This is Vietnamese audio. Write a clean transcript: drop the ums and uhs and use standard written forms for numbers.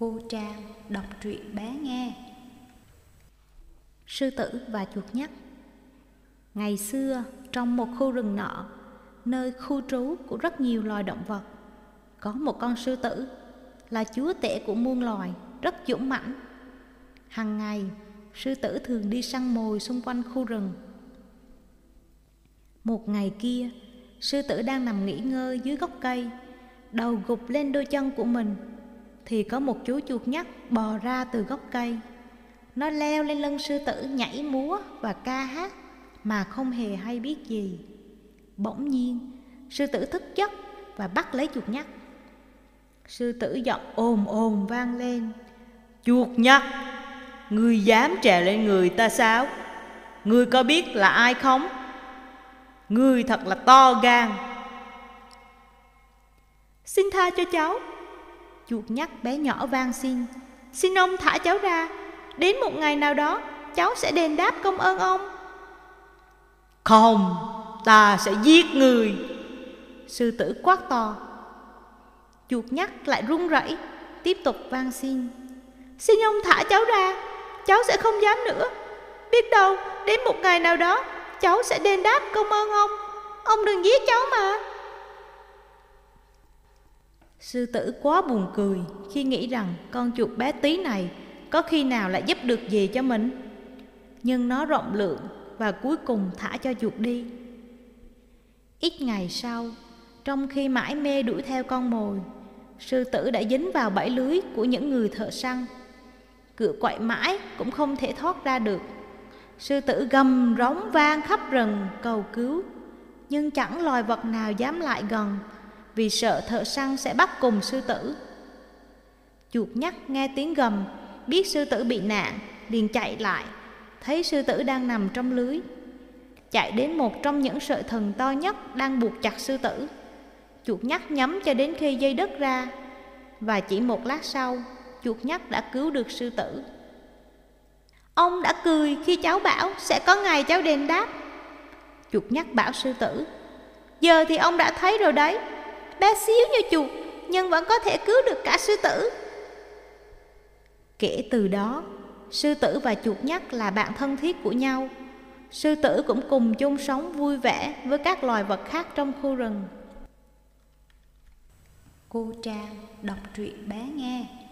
Cô Trang đọc truyện bé nghe. Sư tử và chuột nhắt. Ngày xưa, trong một khu rừng nọ, nơi khu trú của rất nhiều loài động vật, có một con sư tử là chúa tể của muôn loài, rất dũng mãnh. Hằng ngày, sư tử thường đi săn mồi xung quanh khu rừng. Một ngày kia, sư tử đang nằm nghỉ ngơi dưới gốc cây, đầu gục lên đôi chân của mình, thì có một chú chuột nhắt bò ra từ gốc cây. Nó leo lên lưng sư tử nhảy múa và ca hát mà không hề hay biết gì. Bỗng nhiên, sư tử thức giấc và bắt lấy chuột nhắt. Sư tử giọng ồm ồm vang lên: "Chuột nhắt, ngươi dám trèo lên người ta sao? Ngươi có biết là ai không? Ngươi thật là to gan." "Xin tha cho cháu," chuột nhắt bé nhỏ van xin. "Xin ông thả cháu ra. Đến một ngày nào đó, cháu sẽ đền đáp công ơn ông." "Không, ta sẽ giết người," sư tử quát to. Chuột nhắt lại run rẩy, tiếp tục van xin: "Xin ông thả cháu ra, cháu sẽ không dám nữa. Biết đâu, đến một ngày nào đó, cháu sẽ đền đáp công ơn ông. Ông đừng giết cháu mà." Sư tử quá buồn cười khi nghĩ rằng con chuột bé tí này có khi nào lại giúp được gì cho mình. Nhưng nó rộng lượng và cuối cùng thả cho chuột đi. Ít ngày sau, trong khi mãi mê đuổi theo con mồi, sư tử đã dính vào bẫy lưới của những người thợ săn. Cựa quậy mãi cũng không thể thoát ra được. Sư tử gầm rống vang khắp rừng cầu cứu, nhưng chẳng loài vật nào dám lại gần, vì sợ thợ săn sẽ bắt cùng sư tử. Chuột nhắt nghe tiếng gầm, biết sư tử bị nạn, liền chạy lại, thấy sư tử đang nằm trong lưới. Chạy đến một trong những sợi thừng to nhất đang buộc chặt sư tử. Chuột nhắt nhắm cho đến khi dây đứt ra, và chỉ một lát sau, chuột nhắt đã cứu được sư tử. "Ông đã cười khi cháu bảo sẽ có ngày cháu đền đáp," chuột nhắt bảo sư tử. "Giờ thì ông đã thấy rồi đấy. Bé xíu như chuột nhưng vẫn có thể cứu được cả sư tử." Kể từ đó, sư tử và chuột nhắt là bạn thân thiết của nhau. Sư tử cũng cùng chung sống vui vẻ với các loài vật khác trong khu rừng. Cô Trang đọc truyện bé nghe.